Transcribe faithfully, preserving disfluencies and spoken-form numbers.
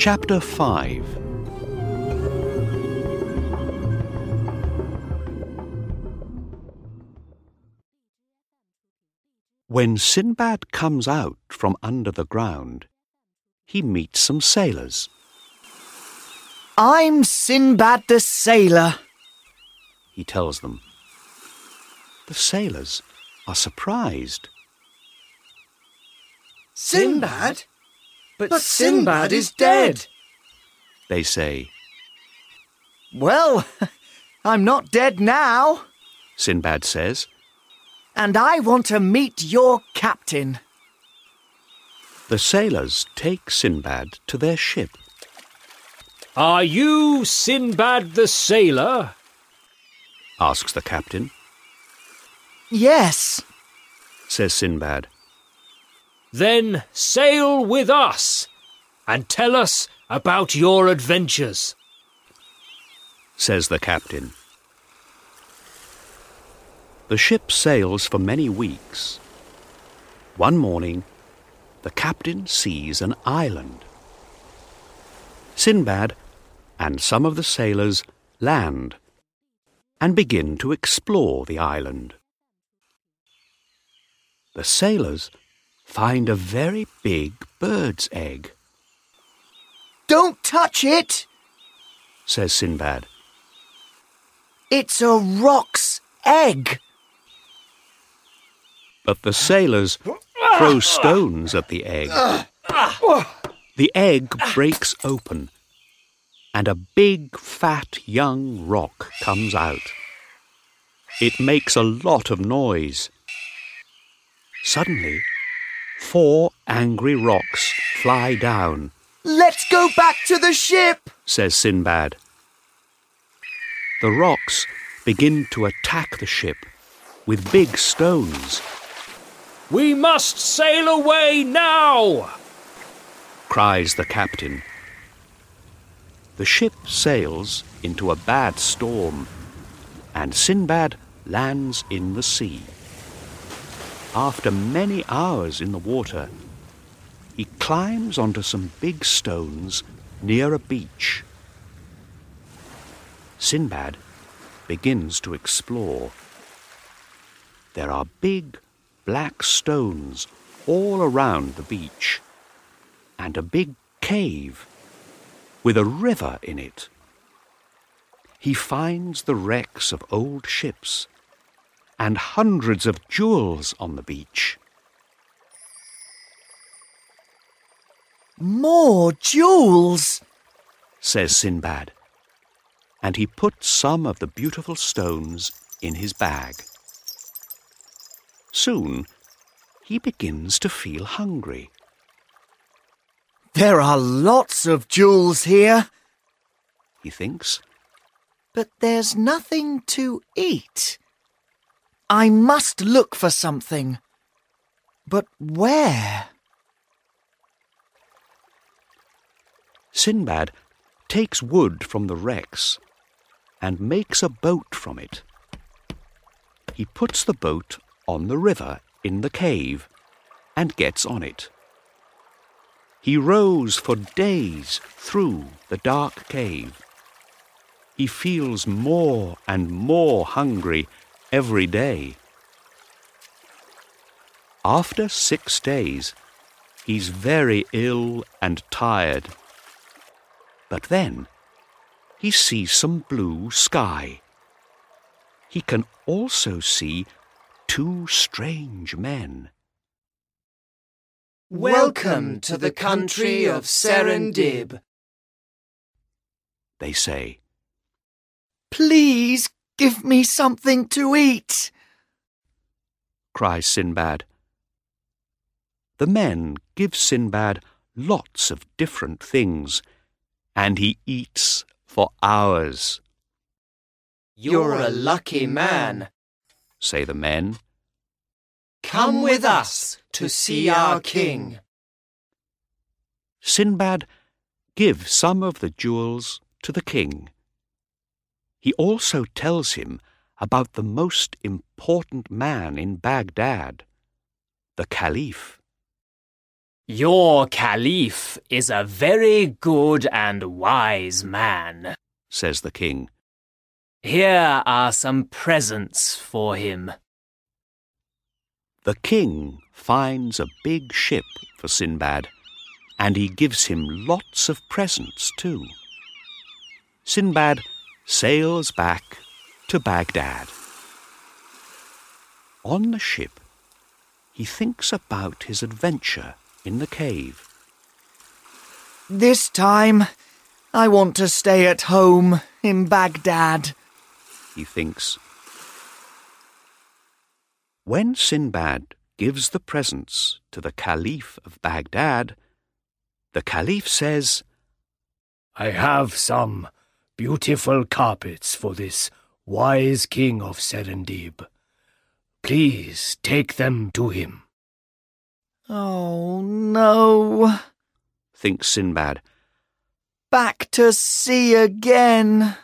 Chapter five. When Sinbad comes out from under the ground, he meets some sailors. "I'm Sinbad the Sailor," he tells them. The sailors are surprised. "Sinbad? But, but Sinbad is dead," they say. "Well, I'm not dead now," Sinbad says. "And I want to meet your captain." The sailors take Sinbad to their ship. "Are you Sinbad the Sailor?" asks the captain. "Yes," says Sinbad. "Then sail with us and tell us about your adventures," says the captain. The ship sails for many weeks. One morning, the captain sees an island. Sinbad and some of the sailors land and begin to explore the island. The sailors find a very big bird's egg. "Don't touch it," says Sinbad. "It's a rock's egg." But the sailors throw stones at the egg. The egg breaks open, and a big, fat, young rock comes out. It makes a lot of noise. Suddenly, four angry rocks fly down. "Let's go back to the ship," says Sinbad. The rocks begin to attack the ship with big stones. "We must sail away now," cries the captain. The ship sails into a bad storm, and Sinbad lands in the sea. After many hours in the water, he climbs onto some big stones near a beach. Sinbad begins to explore. There are big, black stones all around the beach, and a big cave with a river in it. He finds the wrecks of old ships and hundreds of jewels on the beach. "More jewels," says Sinbad, and he puts some of the beautiful stones in his bag. Soon, he begins to feel hungry. "There are lots of jewels here," he thinks, "but there's nothing to eat. I must look for something. But where?" Sinbad takes wood from the wrecks and makes a boat from it. He puts the boat on the river in the cave and gets on it. He rows for days through the dark cave. He feels more and more hungry every day. After six days, he's very ill and tired. But then, he sees some blue sky. He can also see two strange men. "Welcome to the country of Serendib," they say. "Please give me something to eat," cries Sinbad. The men give Sinbad lots of different things, and he eats for hours. "You're a lucky man," say the men. "Come with us to see our king." Sinbad gives some of the jewels to the king. He also tells him about the most important man in Baghdad, the Caliph. Your Caliph is a very good and wise man, says the king. Here are some presents for him. The king finds a big ship for Sinbad, and he gives him lots of presents too. Sinbad sails back to Baghdad. On the ship, he thinks about his adventure in the cave. This time, I want to stay at home in Baghdad, he thinks. When Sinbad gives the presents to the Caliph of Baghdad, the Caliph says, I have some beautiful carpets for this wise king of Serendib. Please take them to him. Oh, no, thinks Sinbad. Back to sea again.